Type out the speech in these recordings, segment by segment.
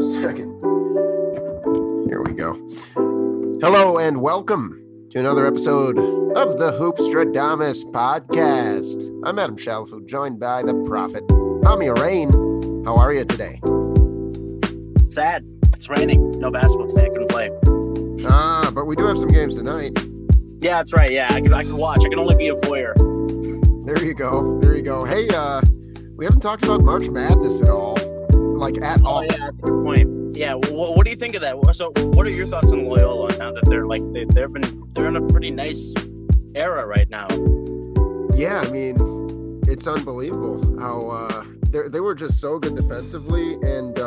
a second. Here we go. Hello and welcome to another episode of the Hoopstradamus podcast. I'm Adam Shalfo, joined by the prophet, Hami Rain. How are you today? Sad. It's raining. No basketball today. I couldn't play. But we do have some games tonight. Yeah, that's right. Yeah, I can watch. I can only be a voyeur. There you go. There you go. Hey, we haven't talked about March Madness at all. Like, at all. Yeah, good point. Yeah, what do you think of that? So, what are your thoughts on Loyola now that they're in a pretty nice era right now? Yeah, I mean, it's unbelievable how they were just so good defensively, and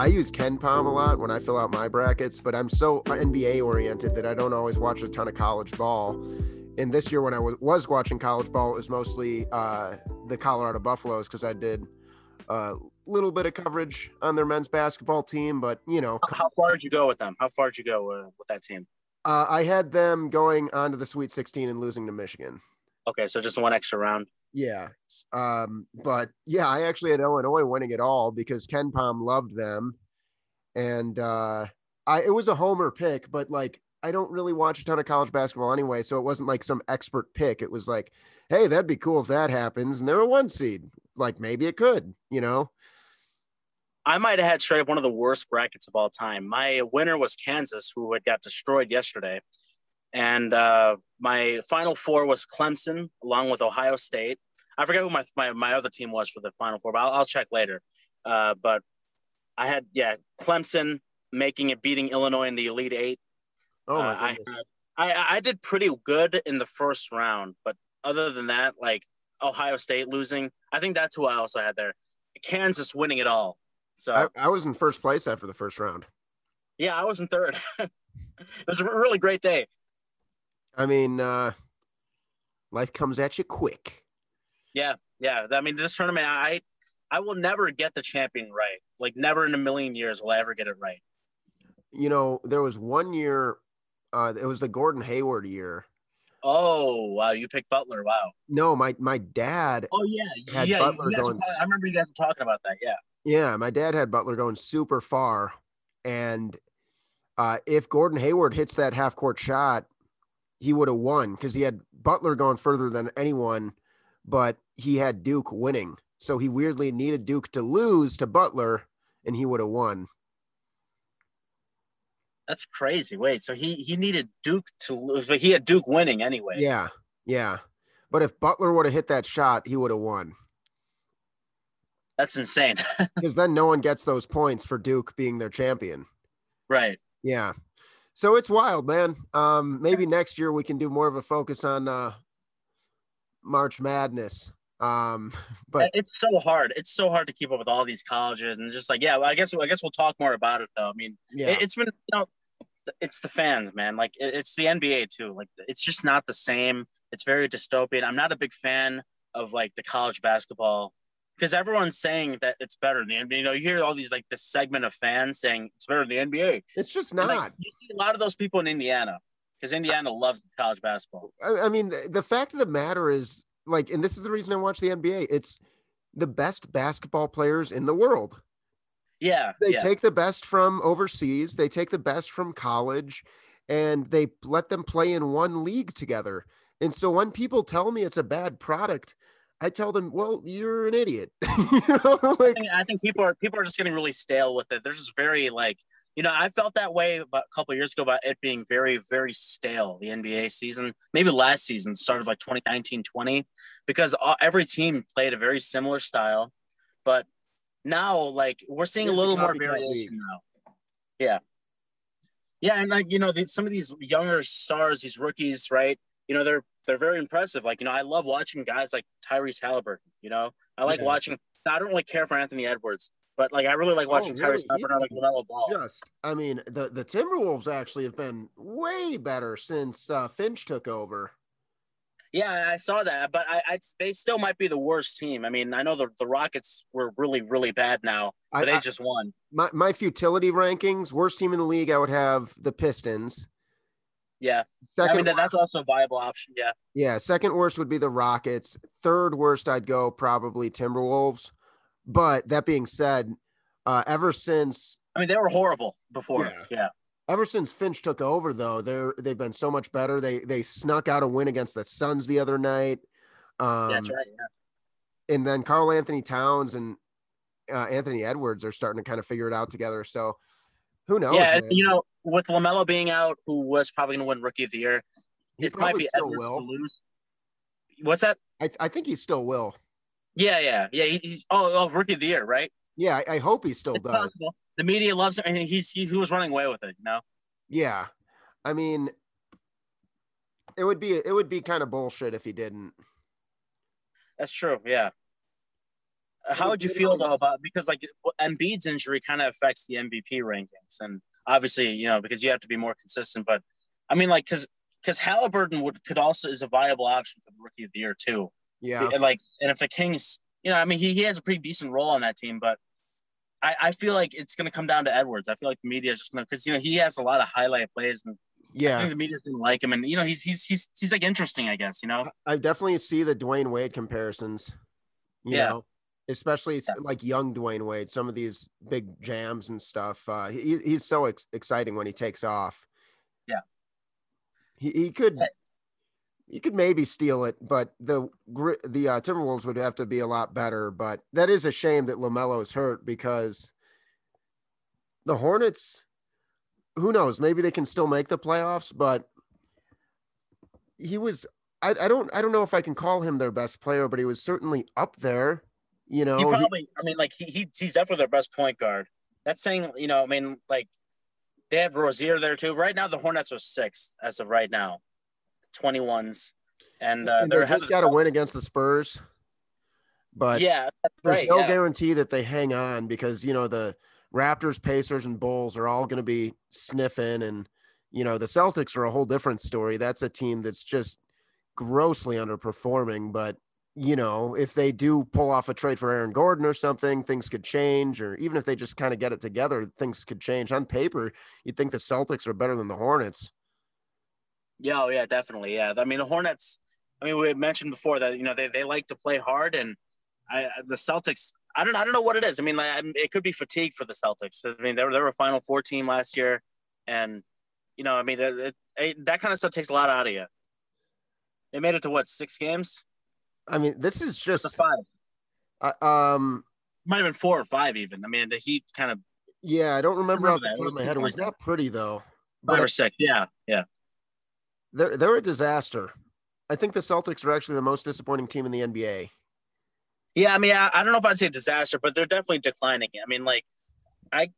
I use KenPom a lot when I fill out my brackets, but I'm so NBA oriented that I don't always watch a ton of college ball. And this year, when I was watching college ball, it was mostly the Colorado Buffaloes because I did little bit of coverage on their men's basketball team, but you know, how far did you go with them? How far did you go with that team? I had them going on to the Sweet 16 and losing to Michigan. Okay. So just one extra round. Yeah. But yeah, I actually had Illinois winning it all because KenPom loved them. And it was a homer pick, but like, I don't really watch a ton of college basketball anyway. So it wasn't like some expert pick. It was like, hey, that'd be cool if that happens. And they're a one seed. Like maybe it could, you know? I might have had straight up one of the worst brackets of all time. My winner was Kansas, who had got destroyed yesterday. And my Final Four was Clemson, along with Ohio State. I forget who my other team was for the Final Four, but I'll check later. But I had, Clemson beating Illinois in the Elite Eight. Oh, my goodness. I did pretty good in the first round, but other than that, like Ohio State losing, I think that's who I also had there. Kansas winning it all. So I was in first place after the first round. Yeah, I was in third. It was a really great day. I mean, life comes at you quick. Yeah. I mean, this tournament, I will never get the champion right. Like, never in a million years will I ever get it right. You know, there was one year, it was the Gordon Hayward year. Oh, wow. You picked Butler. Wow. No, my dad. Oh, yeah. Had Butler going. I remember you guys talking about that. Yeah. Yeah, my dad had Butler going super far, and if Gordon Hayward hits that half-court shot, he would have won because he had Butler going further than anyone, but he had Duke winning. So he weirdly needed Duke to lose to Butler, and he would have won. That's crazy. Wait, so he needed Duke to lose, but he had Duke winning anyway. Yeah. But if Butler would have hit that shot, he would have won. That's insane. Because then no one gets those points for Duke being their champion. Right. Yeah. So it's wild, man. Maybe next year we can do more of a focus on March Madness. But it's so hard. It's so hard to keep up with all these colleges and just like, I guess we'll talk more about it though. I mean, It's been, you know, it's the fans, man. Like it's the NBA too. Like it's just not the same. It's very dystopian. I'm not a big fan of like the college basketball. Because everyone's saying that it's better than the NBA. You know, you hear all these, like, this segment of fans saying it's better than the NBA. It's just not. And, like, you see a lot of those people in Indiana because Indiana loves college basketball. I mean, the fact of the matter is, like, and this is the reason I watch the NBA. It's the best basketball players in the world. Yeah. They take the best from overseas. They take the best from college. And they let them play in one league together. And so when people tell me it's a bad product, I tell them, well, you're an idiot. You know, like, I think people are just getting really stale with it. They're just very like, you know, I felt that way about a couple of years ago about it being very, very stale, the NBA season, maybe last season, started like 2019-20, because every team played a very similar style. But now, like, we're seeing a little more variation now. Yeah. Yeah, and, like, you know, some of these younger stars, these rookies, right, you know, they're very impressive. Like, you know, I love watching guys like Tyrese Halliburton, you know, I like watching, I don't really care for Anthony Edwards, but like, I really like watching Tyrese Halliburton on like LaMelo Ball. I mean, the Timberwolves actually have been way better since Finch took over. Yeah, I saw that, but they still might be the worst team. I mean, I know the Rockets were really, really bad now, but they just won. My futility rankings, worst team in the league, I would have the Pistons. Yeah. Second, I mean, that's also a viable option. Yeah. Yeah. Second worst would be the Rockets. Third worst, I'd go probably Timberwolves. But that being said, Ever since, I mean, they were horrible before. Yeah. Ever since Finch took over, though, they've been so much better. They snuck out a win against the Suns the other night. That's right. Yeah. And then Karl Anthony Towns and Anthony Edwards are starting to kind of figure it out together. So who knows? Yeah, man. You know, with LaMelo being out, who was probably going to win Rookie of the Year, it might be Edwards to lose. What's that? I think he still will. Yeah. He's Rookie of the Year, right? Yeah, I hope he still does. Possible. The media loves him, and he was running away with it, you know? Yeah. I mean, it would be kind of bullshit if he didn't. That's true, yeah. How would you feel, though, about – because, like, Embiid's injury kind of affects the MVP rankings, and obviously, you know, because you have to be more consistent. But, I mean, like, because Halliburton could also is a viable option for the Rookie of the Year, too. Yeah. Like, and if the Kings – you know, I mean, he has a pretty decent role on that team, but I feel like it's going to come down to Edwards. I feel like the media is just going to, because, you know, he has a lot of highlight plays, and yeah, I think the media didn't like him. And, you know, he's like interesting, I guess, you know? I definitely see the Dwayne Wade comparisons, you know, especially like young Dwayne Wade, some of these big jams and stuff. He's so exciting when he takes off. Yeah. He could maybe steal it, but the Timberwolves would have to be a lot better. But that is a shame that LaMelo is hurt, because the Hornets, who knows, maybe they can still make the playoffs. But he was I don't know if I can call him their best player, but he was certainly up there. You know, he's definitely their best point guard. That's saying, you know, I mean, like, they have Rozier there too. Right now, the Hornets are sixth as of right now. 21s, and they just got to win against the Spurs, but there's no guarantee that they hang on, because, you know, the Raptors, Pacers, and Bulls are all going to be sniffing, and, you know, the Celtics are a whole different story. That's a team that's just grossly underperforming. But, you know, if they do pull off a trade for Aaron Gordon or something, things could change. Or even if they just kind of get it together, things could change. On paper, you'd think the Celtics are better than the Hornets. Yeah, definitely. Yeah. I mean, the Hornets, I mean, we had mentioned before that, you know, they like to play hard, and the Celtics, I don't know what it is. I mean, like, it could be fatigue for the Celtics. I mean, they were a Final Four team last year, and, you know, I mean, that kind of stuff takes a lot out of you. They made it to what, 6 games? I mean, this is just the 5. Might have been 4 or 5 even. I mean, the Heat kind of. Yeah, I don't remember off the top of my head. It was not pretty, though. 5 or 6. Yeah. They're a disaster. I think the Celtics are actually the most disappointing team in the NBA. Yeah, I mean, I don't know if I'd say disaster, but they're definitely declining. I mean, like, I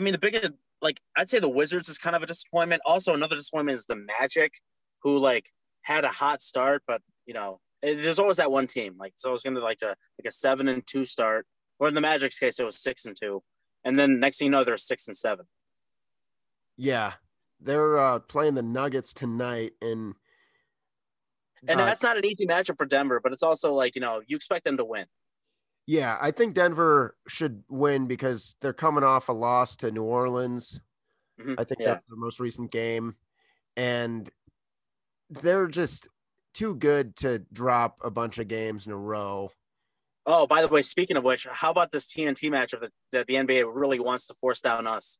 mean, the biggest, like, I'd say the Wizards is kind of a disappointment. Also, another disappointment is the Magic, who, like, had a hot start, but, you know, there's always that one team. Like, so it's going to be like a 7-2 start, or in the Magic's case, it was 6-2, and then next thing you know, they're 6-7. Yeah. They're playing the Nuggets tonight, and that's not an easy matchup for Denver, but it's also, like, you know, you expect them to win. Yeah, I think Denver should win, because they're coming off a loss to New Orleans. Mm-hmm. I think that's their most recent game, and they're just too good to drop a bunch of games in a row. Oh, by the way, speaking of which, how about this TNT matchup that the NBA really wants to force down us?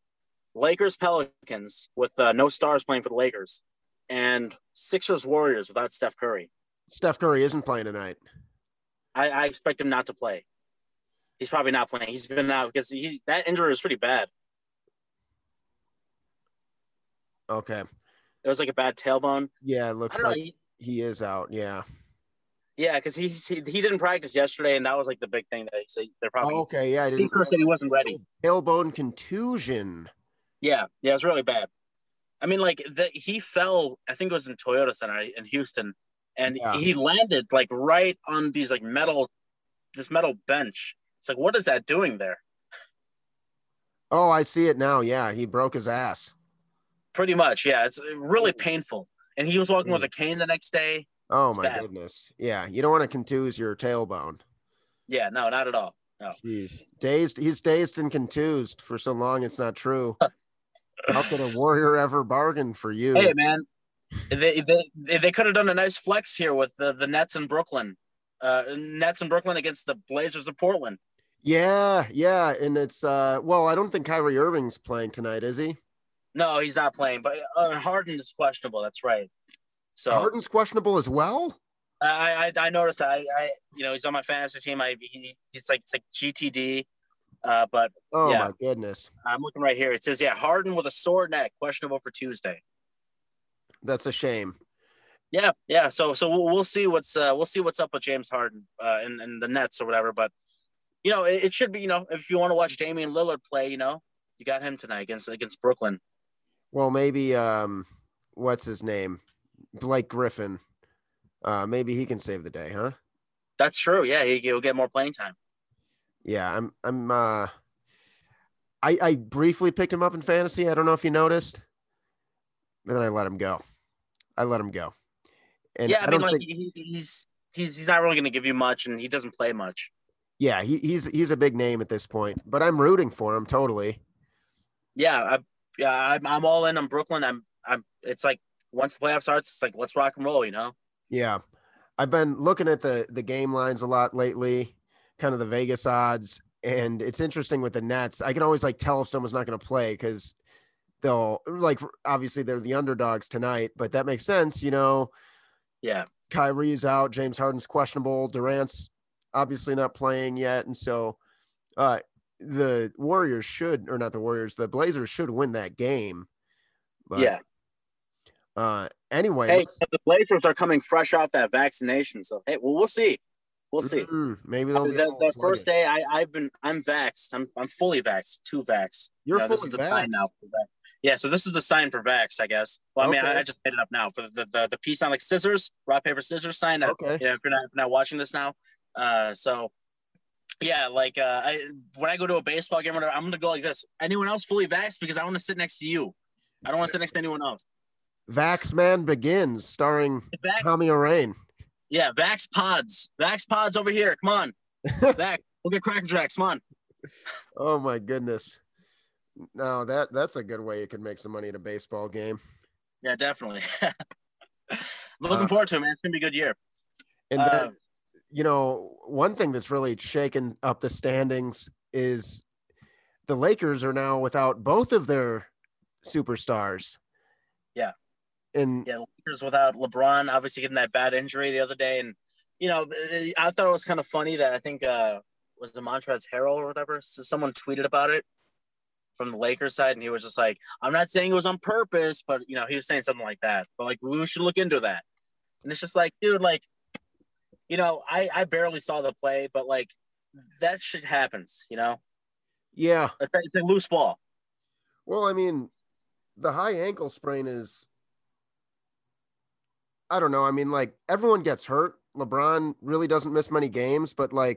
Lakers Pelicans with no stars playing for the Lakers, and Sixers Warriors without Steph Curry. Steph Curry isn't playing tonight. I expect him not to play. He's probably not playing. He's been out because that injury was pretty bad. Okay. It was like a bad tailbone. Yeah, it looks like he is out. Yeah. Yeah, because he didn't practice yesterday, and that was like the big thing that he said they're probably. Oh, okay, yeah, he wasn't ready. Tailbone contusion. Yeah, it's really bad. I mean, like, he fell, I think it was in Toyota Center in Houston, and he landed, like, right on these, like, metal bench. It's like, what is that doing there? Oh, I see it now. Yeah, he broke his ass. Pretty much, yeah. It's really painful. And he was walking with a cane the next day. Oh, my goodness. Yeah, you don't want to contude your tailbone. Yeah, no, not at all. No. Jeez. He's dazed and contused for so long, it's not true. How could a Warrior ever bargain for you? Hey, man, they could have done a nice flex here with the Nets in Brooklyn against the Blazers of Portland. Yeah. And it's, well, I don't think Kyrie Irving's playing tonight, is he? No, he's not playing, but Harden is questionable. That's right. So Harden's questionable as well. I noticed that. I he's on my fantasy team. He's like GTD. My goodness. I'm looking right here. It says, Harden with a sore neck, questionable for Tuesday. That's a shame. Yeah. So we'll see what's up with James Harden and the Nets or whatever. But it should be. If you want to watch Damian Lillard play, you got him tonight against Brooklyn. Well, maybe what's his name, Blake Griffin. Maybe he can save the day, huh? That's true. Yeah, he'll get more playing time. Yeah, I briefly picked him up in fantasy. I don't know if you noticed, but then I let him go. And yeah, he's not really going to give you much, and he doesn't play much. Yeah, he's a big name at this point, but I'm rooting for him totally. Yeah, I'm all in on Brooklyn. It's like once the playoff starts, it's like let's rock and roll, Yeah, I've been looking at the game lines a lot lately, kind of the Vegas odds, and it's interesting with the Nets. I can always tell if someone's not going to play because they'll obviously they're the underdogs tonight, but that makes sense, Yeah, Kyrie's out, James Harden's questionable, Durant's obviously not playing yet, and so the Blazers should win that game. But, yeah. Anyway, hey, the Blazers are coming fresh off that vaccination, so hey, well, we'll see. Maybe they'll be that first day. I'm vaxxed. I'm fully vaxxed. 2 vax. You're fully this is the vaxxed. Sign now for vax. Yeah, so this is the sign for vax, I guess. Well, okay. I mean, I just made it up now for the piece on scissors, rock paper scissors sign. Okay. If you're not watching this now, when I go to a baseball game, I'm gonna go like this. Anyone else fully vaxxed? Because I want to sit next to you. I don't want to sit next to anyone else. Vax Man Begins, starring Hami Rain. Yeah, Vax Pods over here. Come on, Vax. We'll get Cracker Jacks. Come on. Oh my goodness! No, that's a good way you can make some money at a baseball game. Yeah, definitely. I'm looking forward to it, man. It's gonna be a good year. And then, one thing that's really shaken up the standings is the Lakers are now without both of their superstars. Yeah. And Lakers without LeBron, obviously getting that bad injury the other day. And, I thought it was kind of funny that I think was the Montrez Harrell or whatever. So someone tweeted about it from the Lakers side. And he was just like, I'm not saying it was on purpose, but, he was saying something like that. But we should look into that. And it's just like, dude, I barely saw the play, but that shit happens, Yeah. It's a loose ball. Well, I mean, the high ankle sprain is, I don't know. I mean, everyone gets hurt. LeBron really doesn't miss many games, but I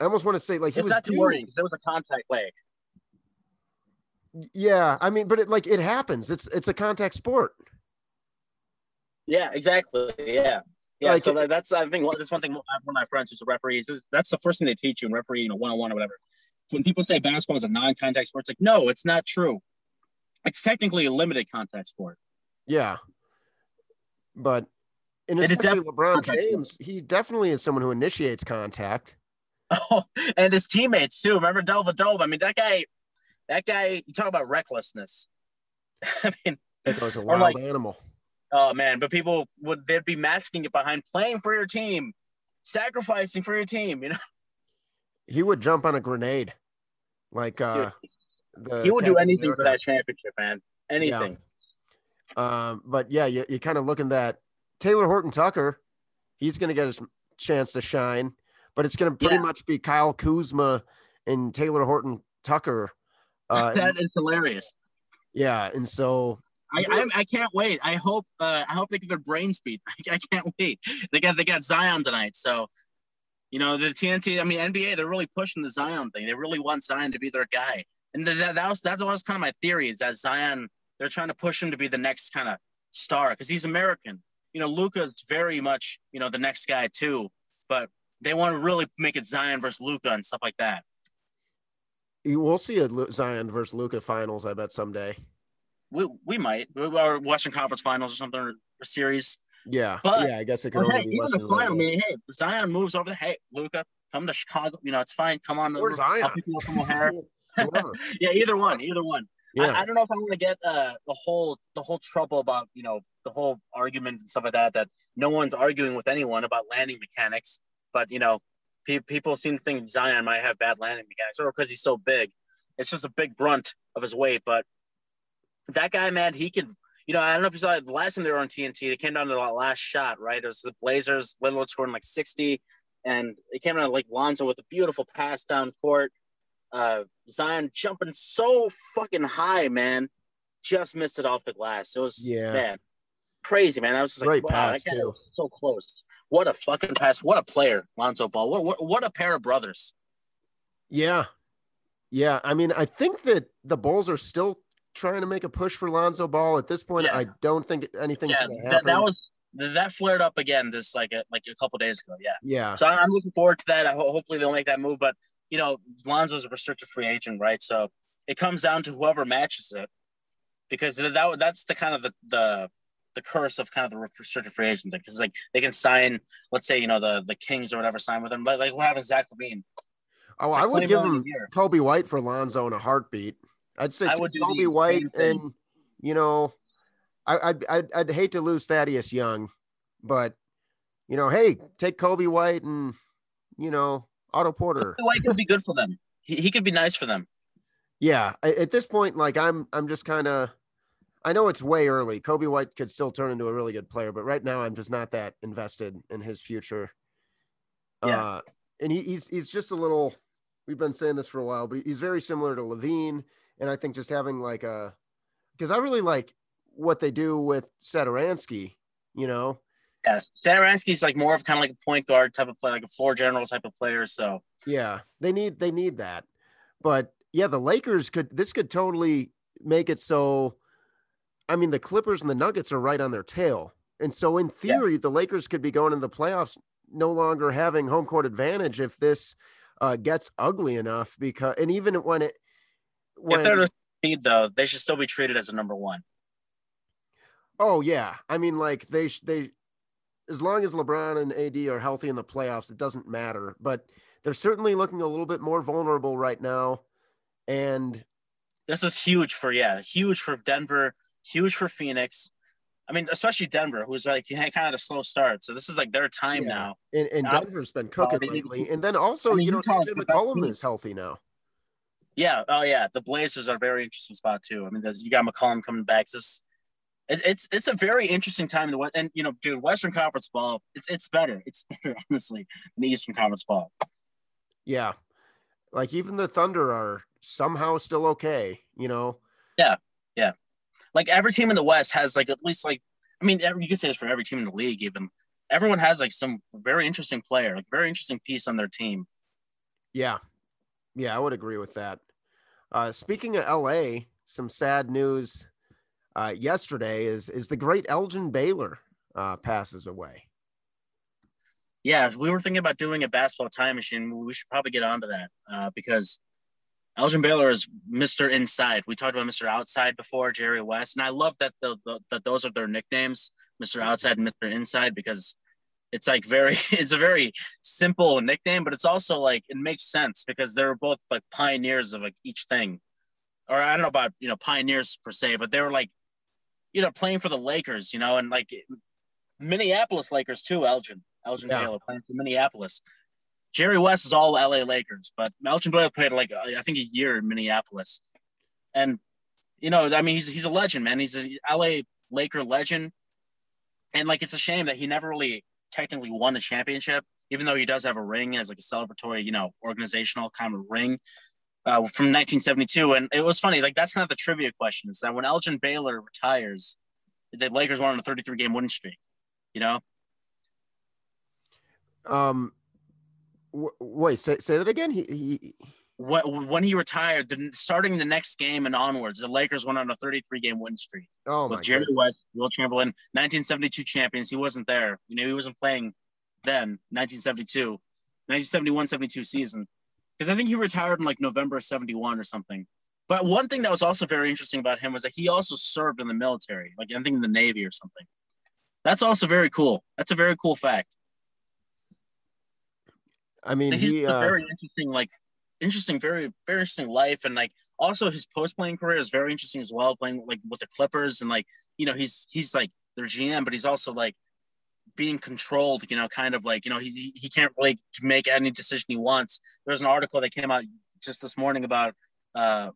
almost want to say it's not too worrying. There was a contact leg. Yeah. I mean, but it happens. It's a contact sport. Yeah, exactly. Yeah. Yeah. So that's, I think that's one thing. One of my friends who's a referee says that's the first thing they teach you in referee, one-on-one or whatever. When people say basketball is a non-contact sport, it's like, no, it's not true. It's technically a limited contact sport. Yeah. But especially LeBron James, he definitely is someone who initiates contact. Oh, and his teammates too. Remember Delva Dove? I mean, that guy, you talk about recklessness. I mean, it was a wild animal. Oh man. But people they'd be masking it behind playing for your team, sacrificing for your team, He would jump on a grenade. He would do anything for that championship, man. Anything. Yeah. But yeah, you kind of look in that Taylor Horton Tucker. He's going to get his chance to shine, but it's going to pretty much be Kyle Kuzma and Taylor Horton Tucker. That is hilarious. Yeah, and so I can't wait. I hope they get their brain speed. I can't wait. They got Zion tonight, so. The TNT, I mean, NBA, they're really pushing the Zion thing. They really want Zion to be their guy. And that's always kind of my theory is that Zion, they're trying to push him to be the next kind of star because he's American. Luka's very much, the next guy too. But they want to really make it Zion versus Luka and stuff like that. You will see a Zion versus Luka finals, I bet, someday. We might. Or Western Conference finals or something, or a series. Yeah, but I guess it could only be less than that. Zion moves over. Hey, Luka, Come to Chicago. You know, it's fine. Come on. Or Zion. Yeah, either one. Yeah. I don't know if I want to get the whole trouble about, you know, the whole argument and stuff like that, that no one's arguing with anyone about landing mechanics. But, you know, people seem to think Zion might have bad landing mechanics or because he's so big. It's just a big brunt of his weight. But that guy, man, he can – you know, I don't know if you saw it, the last time they were on TNT, they came down to the last shot, right? It was the Blazers, Lillard scoring like 60, and it came down to like Lonzo with a beautiful pass down court. Zion jumping so fucking high, man, just missed it off the glass. It was, man, crazy, man. I was just like, wow, that guy was so close. What a fucking pass. What a player, Lonzo Ball. What a pair of brothers. Yeah. Yeah, I mean, I think that the Bulls are still trying to make a push for Lonzo Ball at this point. Yeah. I don't think anything's going to happen. That flared up again this like a couple days ago. Yeah. Yeah. So I'm looking forward to that. Hopefully they'll make that move. But you know, Lonzo's a restricted free agent, right? So it comes down to whoever matches it, because that's the kind of the curse of kind of the restricted free agent thing. Because like they can sign, let's say, you know, the Kings or whatever sign with them. But like what happened to Zach Levine? Oh, I would give him Kobe White for Lonzo in a heartbeat. I'd say Kobe White and, you know, I'd hate to lose Thaddeus Young, but, you know, hey, take Kobe White and, you know, Otto Porter. Kobe White could be good for them. He could be nice for them. Yeah. At this point, like I'm just kind of, I know it's way early. Kobe White could still turn into a really good player, but right now I'm just not that invested in his future. Yeah. And he's just a little, we've been saying this for a while, but he's very similar to Levine. And I think just having like a, because I really like what they do with Sadoransky, you know? Yeah, Sadoransky's like more of kind of like a point guard type of player, like a floor general type of player. So yeah, they need that. But yeah, the Lakers could totally make it so. I mean, the Clippers and the Nuggets are right on their tail, and so in theory, the Lakers could be going into the playoffs no longer having home court advantage if this gets ugly enough. Because and even when it. If they're to speed, though, they should still be treated as a number one. Oh, yeah. I mean, like, they as long as LeBron and AD are healthy in the playoffs, it doesn't matter. But they're certainly looking a little bit more vulnerable right now. And this is huge for Denver, huge for Phoenix. I mean, especially Denver, who's like kind of a slow start. So this is like their time now. And Denver's been cooking lately. And then also, you know, McCollum is healthy now. Yeah. Oh, yeah. The Blazers are a very interesting spot too. I mean, you got McCollum coming back. It's a very interesting time in the West. And you know, dude, Western Conference ball, it's better. It's better, honestly, than Eastern Conference ball. Yeah. Like even the Thunder are somehow still okay. You know. Yeah. Yeah. Like every team in the West has like at least like I mean you can say this for every team in the league. Even everyone has like some very interesting player, like very interesting piece on their team. Yeah. Yeah, I would agree with that. Speaking of LA, some sad news yesterday is the great Elgin Baylor passes away. Yeah, we were thinking about doing a basketball time machine. We should probably get onto that because Elgin Baylor is Mr. Inside. We talked about Mr. Outside before, Jerry West, and I love that that those are their nicknames, Mr. Outside and Mr. Inside, because it's like it's a very simple nickname, but it's also like, it makes sense because they're both like pioneers of like each thing. Or I don't know about, you know, pioneers per se, but they were like, you know, playing for the Lakers, you know, and like Minneapolis Lakers too, Elgin Baylor playing for Minneapolis. Jerry West is all LA Lakers, but Elgin Baylor played like, I think a year in Minneapolis. And, you know, I mean, he's a legend, man. He's an LA Laker legend. And like, it's a shame that he never really technically won the championship, even though he does have a ring as like a celebratory, you know, organizational kind of ring from 1972. And it was funny, like that's kind of the trivia question is that when Elgin Baylor retires, the Lakers won on a 33-game winning streak, you know? Wait, say that again? When he retired, starting the next game and onwards, the Lakers went on a 33-game win streak. Oh, with Jerry West, Will Chamberlain, 1972 champions. He wasn't there. You know, he wasn't playing then, 1972, 1971-72 season. Because I think he retired in like November of 71 or something. But one thing that was also very interesting about him was that he also served in the military, like I think in the Navy or something. That's also very cool. That's a very cool fact. I mean, he's a very interesting, very, very interesting life. And like, also his post-playing career is very interesting as well, playing like with the Clippers and like, you know, he's like their GM, but he's also like being controlled, you know, kind of like, you know, he can't really make any decision he wants. There's an article that came out just this morning about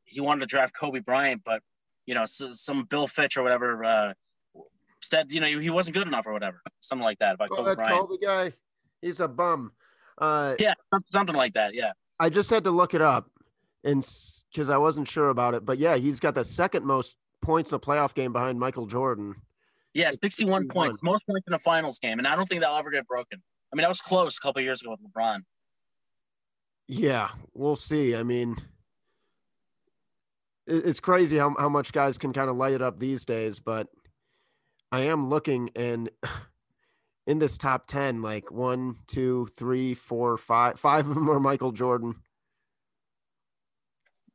he wanted to draft Kobe Bryant, but, you know, some Bill Fitch or whatever said, you know, he wasn't good enough or whatever, something like that about Kobe Bryant. Kobe guy, he's a bum. Yeah, something like that, yeah. I just had to look it up and because I wasn't sure about it. But, yeah, he's got the second most points in a playoff game behind Michael Jordan. Yeah, 61 points, most points in a finals game. And I don't think that'll ever get broken. I mean, that was close a couple of years ago with LeBron. Yeah, we'll see. I mean, it's crazy how much guys can kind of light it up these days. But I am looking, and in this top 10, like 1, 2, 3, 4, 5. 5 of them are Michael Jordan.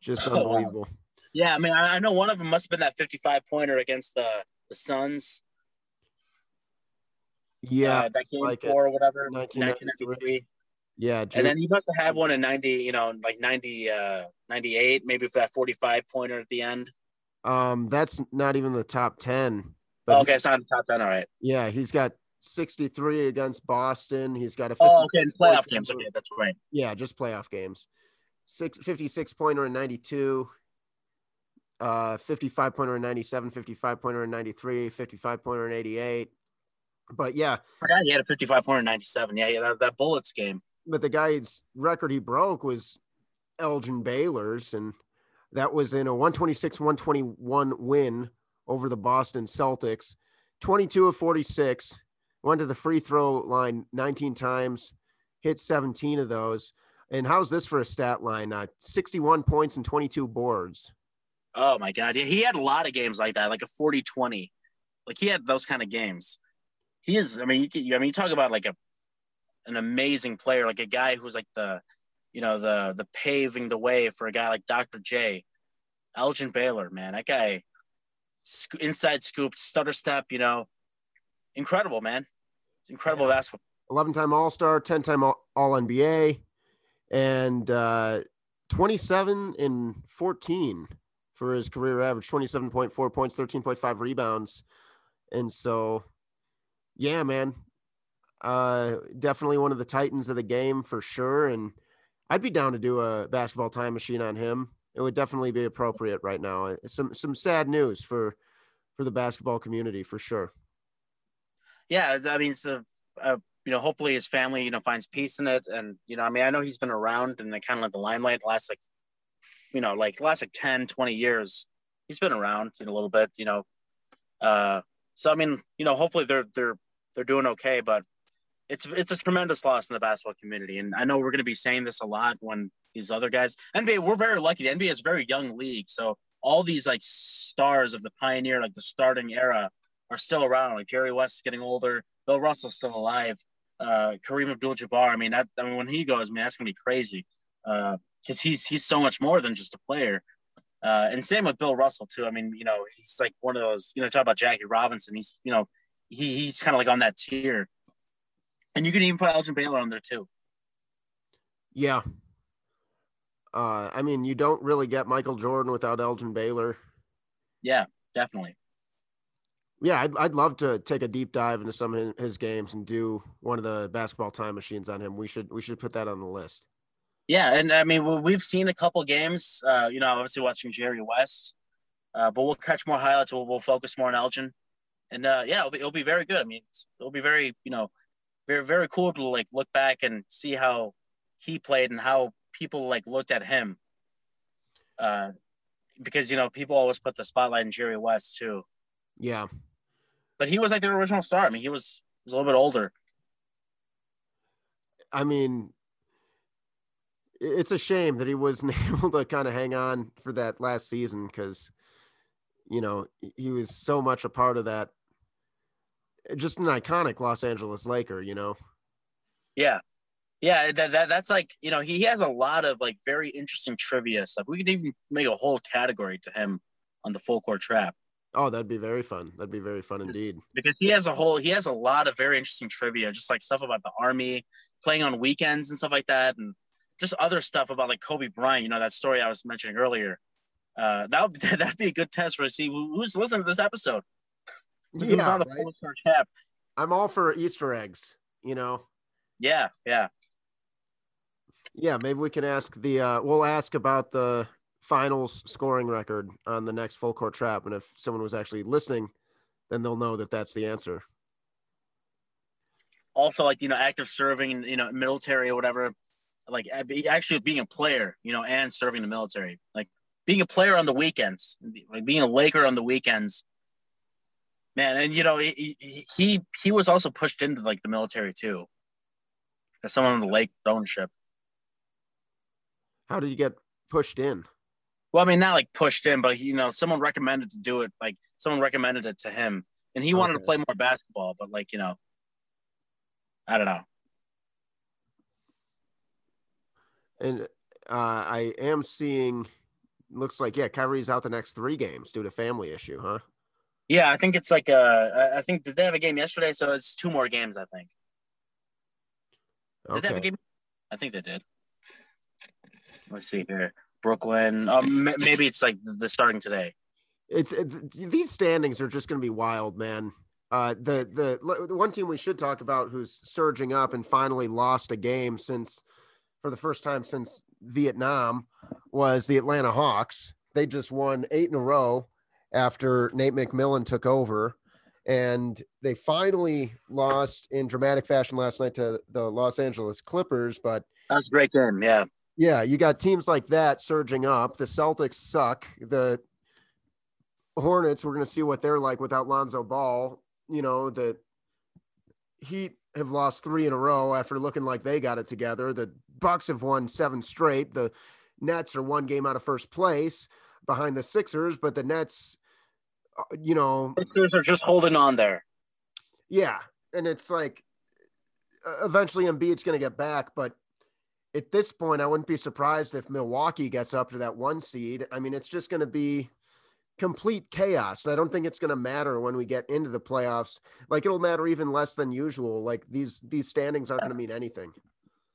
Just unbelievable. Wow. Yeah, I mean, I know one of them must have been that 55-pointer against the Suns. Yeah, that game like four or whatever, 1993. Yeah, and then you must have one in 90, you know, like 98, maybe for that 45-pointer at the end. That's not even the top 10. But okay, it's not in the top 10. All right. Yeah, he's got 63 against Boston. He's got a 50. Oh, okay, in playoff games. Okay, that's right. Yeah, just playoff games. 56-pointer in 92. 55-pointer in 97, 55-pointer in 93, 55-pointer in 88. But, yeah. He had a 55-pointer in 97. Yeah, that Bullets game. But the guy's record he broke was Elgin Baylor's, and that was in a 126-121 win over the Boston Celtics. 22 of 46, went to the free throw line 19 times, hit 17 of those. And how's this for a stat line? 61 points and 22 boards. Oh, my God. Yeah, he had a lot of games like that, like a 40-20. Like, he had those kind of games. He is, I mean, you talk about, like, an amazing player, like a guy who's, like, the paving the way for a guy like Dr. J. Elgin Baylor, man. That guy, inside scoop, stutter step, you know. Incredible, man. It's incredible basketball. 11-time All-Star, 10-time All-NBA, and 27 and 14. For his career average, 27.4 points, 13.5 rebounds. And so, yeah, man, definitely one of the titans of the game for sure. And I'd be down to do a basketball time machine on him. It would definitely be appropriate right now. Some sad news for the basketball community for sure. Yeah. I mean, so, you know, hopefully his family, you know, finds peace in it. And, you know, I mean, I know he's been around and kind of like the limelight the last, like, you know, like last 10, 20 years, he's been around in a little bit, you know. So I mean, you know, hopefully they're doing okay, but it's a tremendous loss in the basketball community. And I know we're gonna be saying this a lot when these other guys, NBA, we're very lucky. The NBA is a very young league. So all these like stars of the pioneer, like the starting era, are still around. Like Jerry West is getting older, Bill Russell's still alive, Kareem Abdul Jabbar. I mean, when he goes, I mean, that's gonna be crazy. Because he's so much more than just a player. And same with Bill Russell, too. I mean, you know, he's like one of those, you know, talk about Jackie Robinson. He's, you know, he's kind of like on that tier. And you can even put Elgin Baylor on there, too. Yeah. I mean, you don't really get Michael Jordan without Elgin Baylor. Yeah, definitely. Yeah, I'd love to take a deep dive into some of his games and do one of the basketball time machines on him. We should put that on the list. Yeah, and I mean, we've seen a couple games, you know, obviously watching Jerry West, but we'll catch more highlights. We'll focus more on Elgin. And, yeah, it'll be very good. I mean, it'll be very, you know, very, very cool to, like, look back and see how he played and how people, like, looked at him. Because, you know, people always put the spotlight on Jerry West, too. Yeah. But he was, like, their original star. I mean, he was a little bit older. I mean, it's a shame that he wasn't able to kind of hang on for that last season because, you know, he was so much a part of that. Just an iconic Los Angeles Laker, you know? Yeah. Yeah, that's like, you know, he has a lot of, like, very interesting trivia stuff. We could even make a whole category to him on the Full Court Trap. Oh, that'd be very fun. That'd be very fun indeed. Because he has a lot of very interesting trivia, just, like, stuff about the Army playing on weekends and stuff like that, and just other stuff about like Kobe Bryant, you know, that story I was mentioning earlier. That'd be a good test for us to see who's listening to this episode. Yeah, on the right? app. I'm all for Easter eggs, you know? Yeah. Yeah. Yeah. Maybe we can ask we'll ask about the finals scoring record on the next Full Court Trap. And if someone was actually listening, then they'll know that that's the answer. Also, like, you know, active serving, you know, military or whatever, like actually being a player, you know, and serving the military, like being a player on the weekends, like being a Laker on the weekends, man. And, you know, he was also pushed into like the military too, as someone on the Lake ownership. How did you get pushed in? Well, I mean, not like pushed in, but, you know, someone recommended to do it. Like someone recommended it to him and he wanted to play more basketball, but like, you know, I don't know. And I am seeing, looks like, yeah, Kyrie's out the next 3 games due to family issue, huh? Yeah, I think it's like I think did they have a game yesterday? So it's 2 more games, I think. Okay. Did they have a game? I think they did. Let's see here, Brooklyn. Maybe it's like the starting today. These standings are just going to be wild, man. The one team we should talk about who's surging up and finally lost a game for the first time since Vietnam was the Atlanta Hawks. They just won 8 in a row after Nate McMillan took over, and they finally lost in dramatic fashion last night to the Los Angeles Clippers. But that's a great game. Yeah. Yeah. You got teams like that surging up. The Celtics suck. The Hornets, we're going to see what they're like without Lonzo Ball. You know, the Heat have lost 3 in a row after looking like they got it together. The Bucks have won 7 straight. The Nets are 1 game out of first place behind the Sixers, but the Nets, you know, Sixers are just holding on there. Yeah. And it's like, eventually Embiid's going to get back. But at this point, I wouldn't be surprised if Milwaukee gets up to that 1 seed. I mean, it's just going to be complete chaos. I don't think it's going to matter when we get into the playoffs. Like, it'll matter even less than usual. Like, these standings aren't going to mean anything.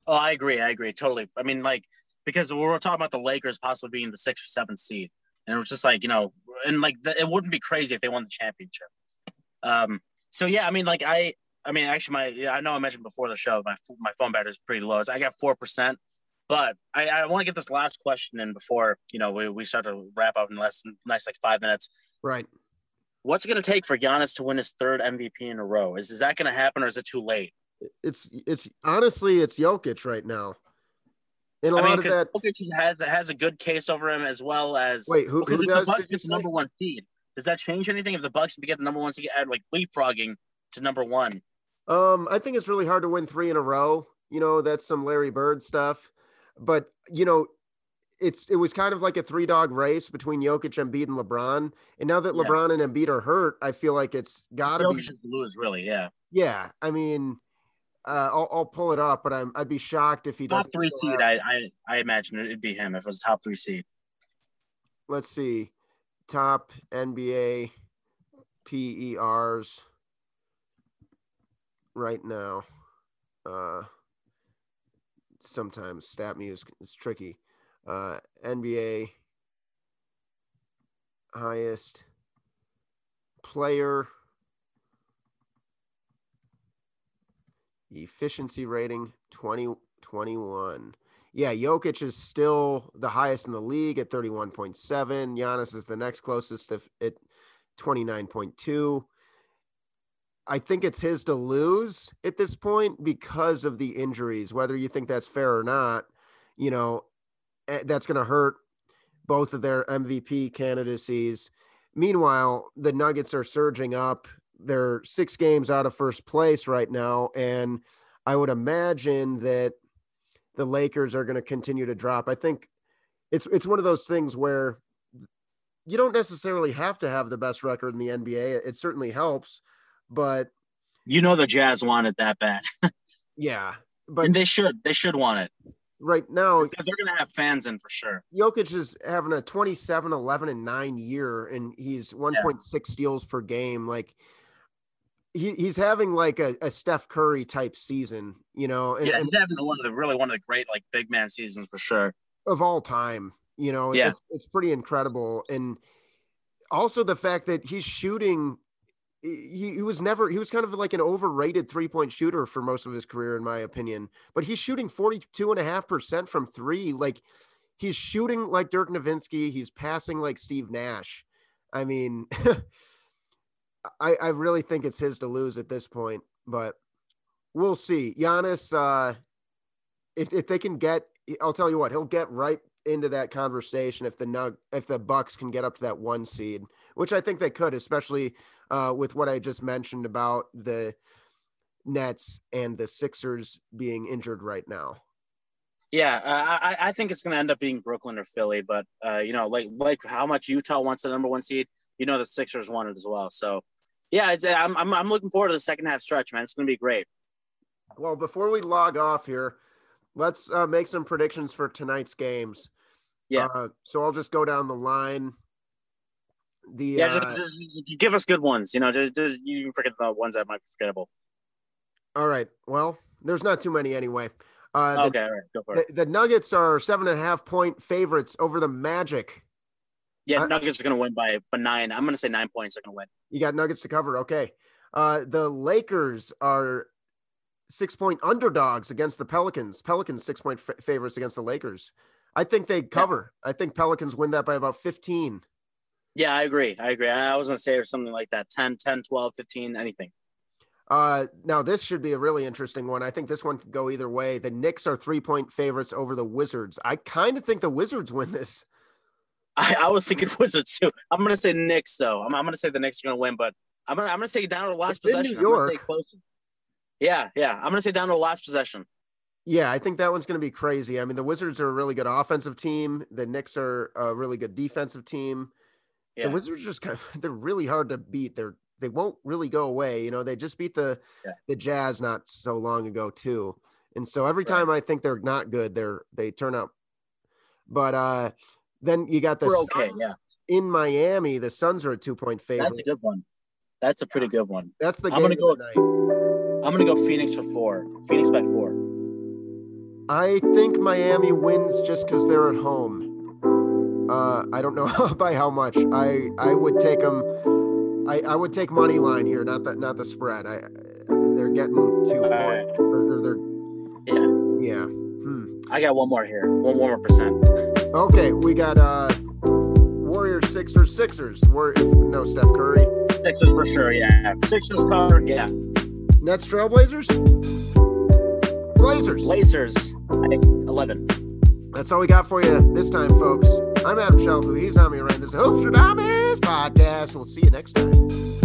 Oh, I agree. Totally. I mean, like, because we were talking about the Lakers possibly being the 6th or 7th seed. And it was just like, you know, and like, it wouldn't be crazy if they won the championship. So yeah, I mean, like, I know I mentioned before the show, my phone battery is pretty low. So I got 4%, but I want to get this last question in before, you know, we start to wrap up in less like 5 minutes. Right. What's it going to take for Giannis to win his 3rd MVP in a row? Is that going to happen, or is it too late? It's honestly, it's Jokic right now. And a lot of that, Jokic has a good case over him, as well as who does the Bucks get the number 1 seed? Does that change anything if the Bucks get the number 1 seed, like leapfrogging to number 1? I think it's really hard to win 3 in a row. You know, that's some Larry Bird stuff. But, you know, it was kind of like a 3-dog race between Jokic, Embiid, and LeBron. And now that LeBron and Embiid are hurt, I feel like it's got to be Jokic to lose, really. Yeah. Yeah. I mean, I'll pull it up, but I'd be shocked if he doesn't. Top 3 seed, I imagine it'd be him if it was top 3 seed. Let's see. Top NBA PERs right now. Sometimes StatMuse is tricky. NBA highest player efficiency rating 2021. Yeah, Jokic is still the highest in the league at 31.7. Giannis is the next closest at 29.2. I think it's his to lose at this point because of the injuries. Whether you think that's fair or not, you know, that's going to hurt both of their MVP candidacies. Meanwhile, the Nuggets are surging up. They're 6 games out of first place right now. And I would imagine that the Lakers are going to continue to drop. I think it's one of those things where you don't necessarily have to have the best record in the NBA. It certainly helps. But you know, the Jazz wanted that bad. Yeah, but and they should want it right now. Because they're going to have fans in for sure. Jokic is having a 27, 11, and 9 year, and he's 1.6 steals per game. Like, he's having like a Steph Curry type season, you know. And, yeah, he's having one of the great like big man seasons for sure of all time. You know, yeah. It's pretty incredible, and also the fact that he's shooting. He was kind of like an overrated 3-point shooter for most of his career, in my opinion, but he's shooting 42.5% from three. Like, he's shooting like Dirk Nowitzki. He's passing like Steve Nash. I mean, I really think it's his to lose at this point, but we'll see. Giannis, if they can get, I'll tell you what, he'll get right into that conversation if the Bucks can get up to that 1 seed, which I think they could, especially with what I just mentioned about the Nets and the Sixers being injured right now. Yeah, I think it's going to end up being Brooklyn or Philly, but you know, like how much Utah wants the number 1 seed, you know, the Sixers want it as well. So yeah, I'm looking forward to the second half stretch, man. It's going to be great. Well, before we log off here, let's make some predictions for tonight's games. Yeah. So I'll just go down the line. Just give us good ones. You know, just you forget the ones that might be forgettable. All right. Well, there's not too many anyway. Okay. All right. Go for it. The Nuggets are 7.5-point favorites over the Magic. Yeah, Nuggets are going to win by 9. I'm going to say 9 points. They're going to win. You got Nuggets to cover. Okay. The Lakers are 6-point underdogs against the Pelicans. Pelicans 6-point favorites against the Lakers. I think they cover. Yeah. I think Pelicans win that by about 15. Yeah, I agree. I was going to say something like that, 10, 12, 15, anything. Now, this should be a really interesting one. I think this one could go either way. The Knicks are 3-point favorites over the Wizards. I kind of think the Wizards win this. I was thinking Wizards, too. I'm going to say Knicks, though. I'm going to say the Knicks are going to win, but I'm going to say down to the last possession. In New York. Yeah. I'm going to say down to the last possession. Yeah, I think that one's going to be crazy. I mean, the Wizards are a really good offensive team. The Knicks are a really good defensive team. Yeah. The Wizards just they're really hard to beat. They won't really go away. You know, they just beat the Jazz not so long ago too. And so every time I think they're not good, they turn up. But then you got the Suns in Miami. The Suns are a 2-point favorite. That's a good one. That's a pretty good one. That's the game of the night. I'm gonna go Phoenix for 4. Phoenix by 4. I think Miami wins just because they're at home. I don't know by how much. I would take them. I would take money line here, not the spread. They're getting 2 points. Right. Or they're. I got one more here. One more percent. Okay, we got Warriors Sixers. No Steph Curry. Sixers for sure. Yeah. Sixers cover. Yeah. Nets Trailblazers. Blazers. I think 11. That's all we got for you this time, folks. I'm Adam Shalfo. He's Hami Rain. This is the Hoopstradamus Podcast. We'll see you next time.